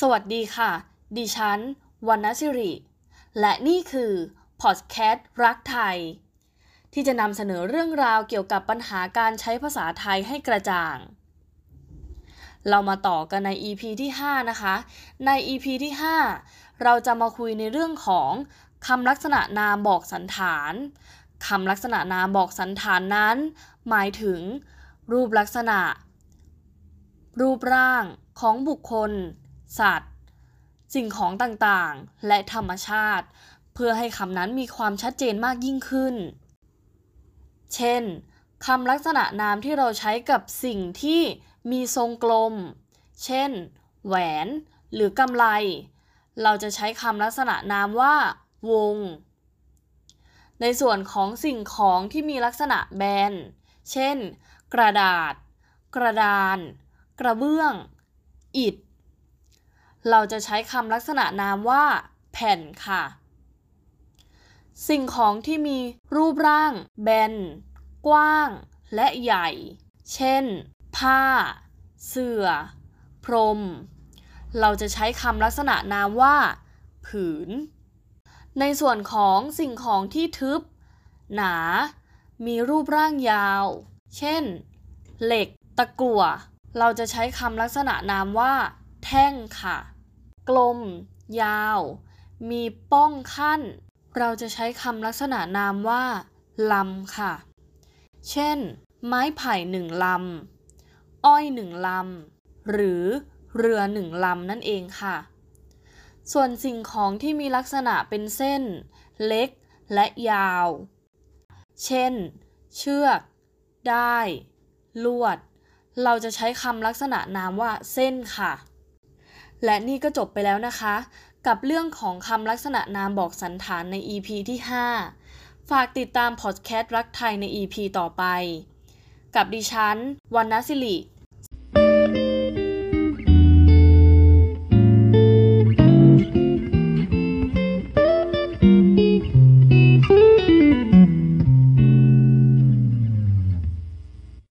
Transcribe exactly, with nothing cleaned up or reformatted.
สวัสดีค่ะดิฉันวรรณศิริและนี่คือพอดแคสต์รักไทยที่จะนำเสนอเรื่องราวเกี่ยวกับปัญหาการใช้ภาษาไทยให้กระจ่างเรามาต่อกันใน อี พี ที่ห้านะคะใน อี พี ที่ห้าเราจะมาคุยในเรื่องของคำลักษณะนามบอกสันฐานคำลักษณะนามบอกสันฐานนั้นหมายถึงรูปลักษณะรูปร่างของบุคคลสัตว์สิ่งของต่างๆและธรรมชาติเพื่อให้คำนั้นมีความชัดเจนมากยิ่งขึ้นเช่นคำลักษณะนามที่เราใช้กับสิ่งที่มีทรงกลมเช่นแหวนหรือกำไลเราจะใช้คำลักษณะนามว่าวงในส่วนของสิ่งของที่มีลักษณะแบนเช่นกระดาษกระดานกระเบื้องอิฐเราจะใช้คำลักษณะนามว่าแผ่นค่ะสิ่งของที่มีรูปร่างแบนกว้างและใหญ่เช่นผ้าเสื่อพรมเราจะใช้คำลักษณะนามว่าผืนในส่วนของสิ่งของที่ทึบหนามีรูปร่างยาวเช่นเหล็กตะกั่วเราจะใช้คำลักษณะนามว่าแท่งค่ะกลมยาวมีป้องขั้นเราจะใช้คำลักษณะนามว่าลำค่ะเช่นไม้ไผ่หนึ่งลำอ้อยหนึ่งลำหรือเรือหนึ่งลำนั่นเองค่ะส่วนสิ่งของที่มีลักษณะเป็นเส้นเล็กและยาวเช่นเชือกด้ายลวดเราจะใช้คำลักษณะนามว่าเส้นค่ะและนี่ก็จบไปแล้วนะคะกับเรื่องของคำลักษณะนามบอกสันฐานใน อี พี ที่ห้าฝากติดตามพอดแคสต์รักไทยใน อี พี ต่อไปกับดิฉันวรรณศิริ